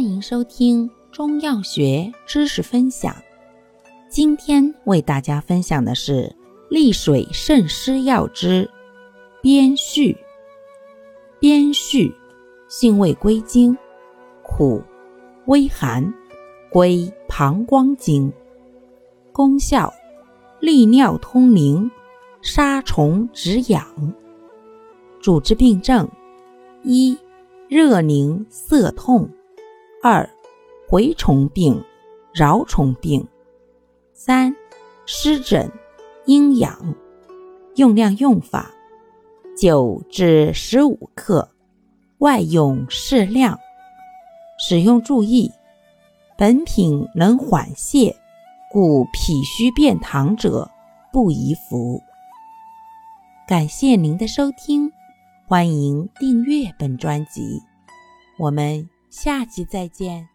欢迎收听中药学知识分享。今天为大家分享的是利水渗湿药之边絮。边絮性味归经：苦，微寒，归膀胱经。功效：利尿通淋，杀虫止痒。主治病症：一、热凝涩痛；二、蛔虫病、蛲虫病；三、湿疹、阴痒。用量用法：9至15克，外用适量。使用注意：本品能缓泻，故脾虚便溏者不宜服。感谢您的收听，欢迎订阅本专辑，我们下期再见。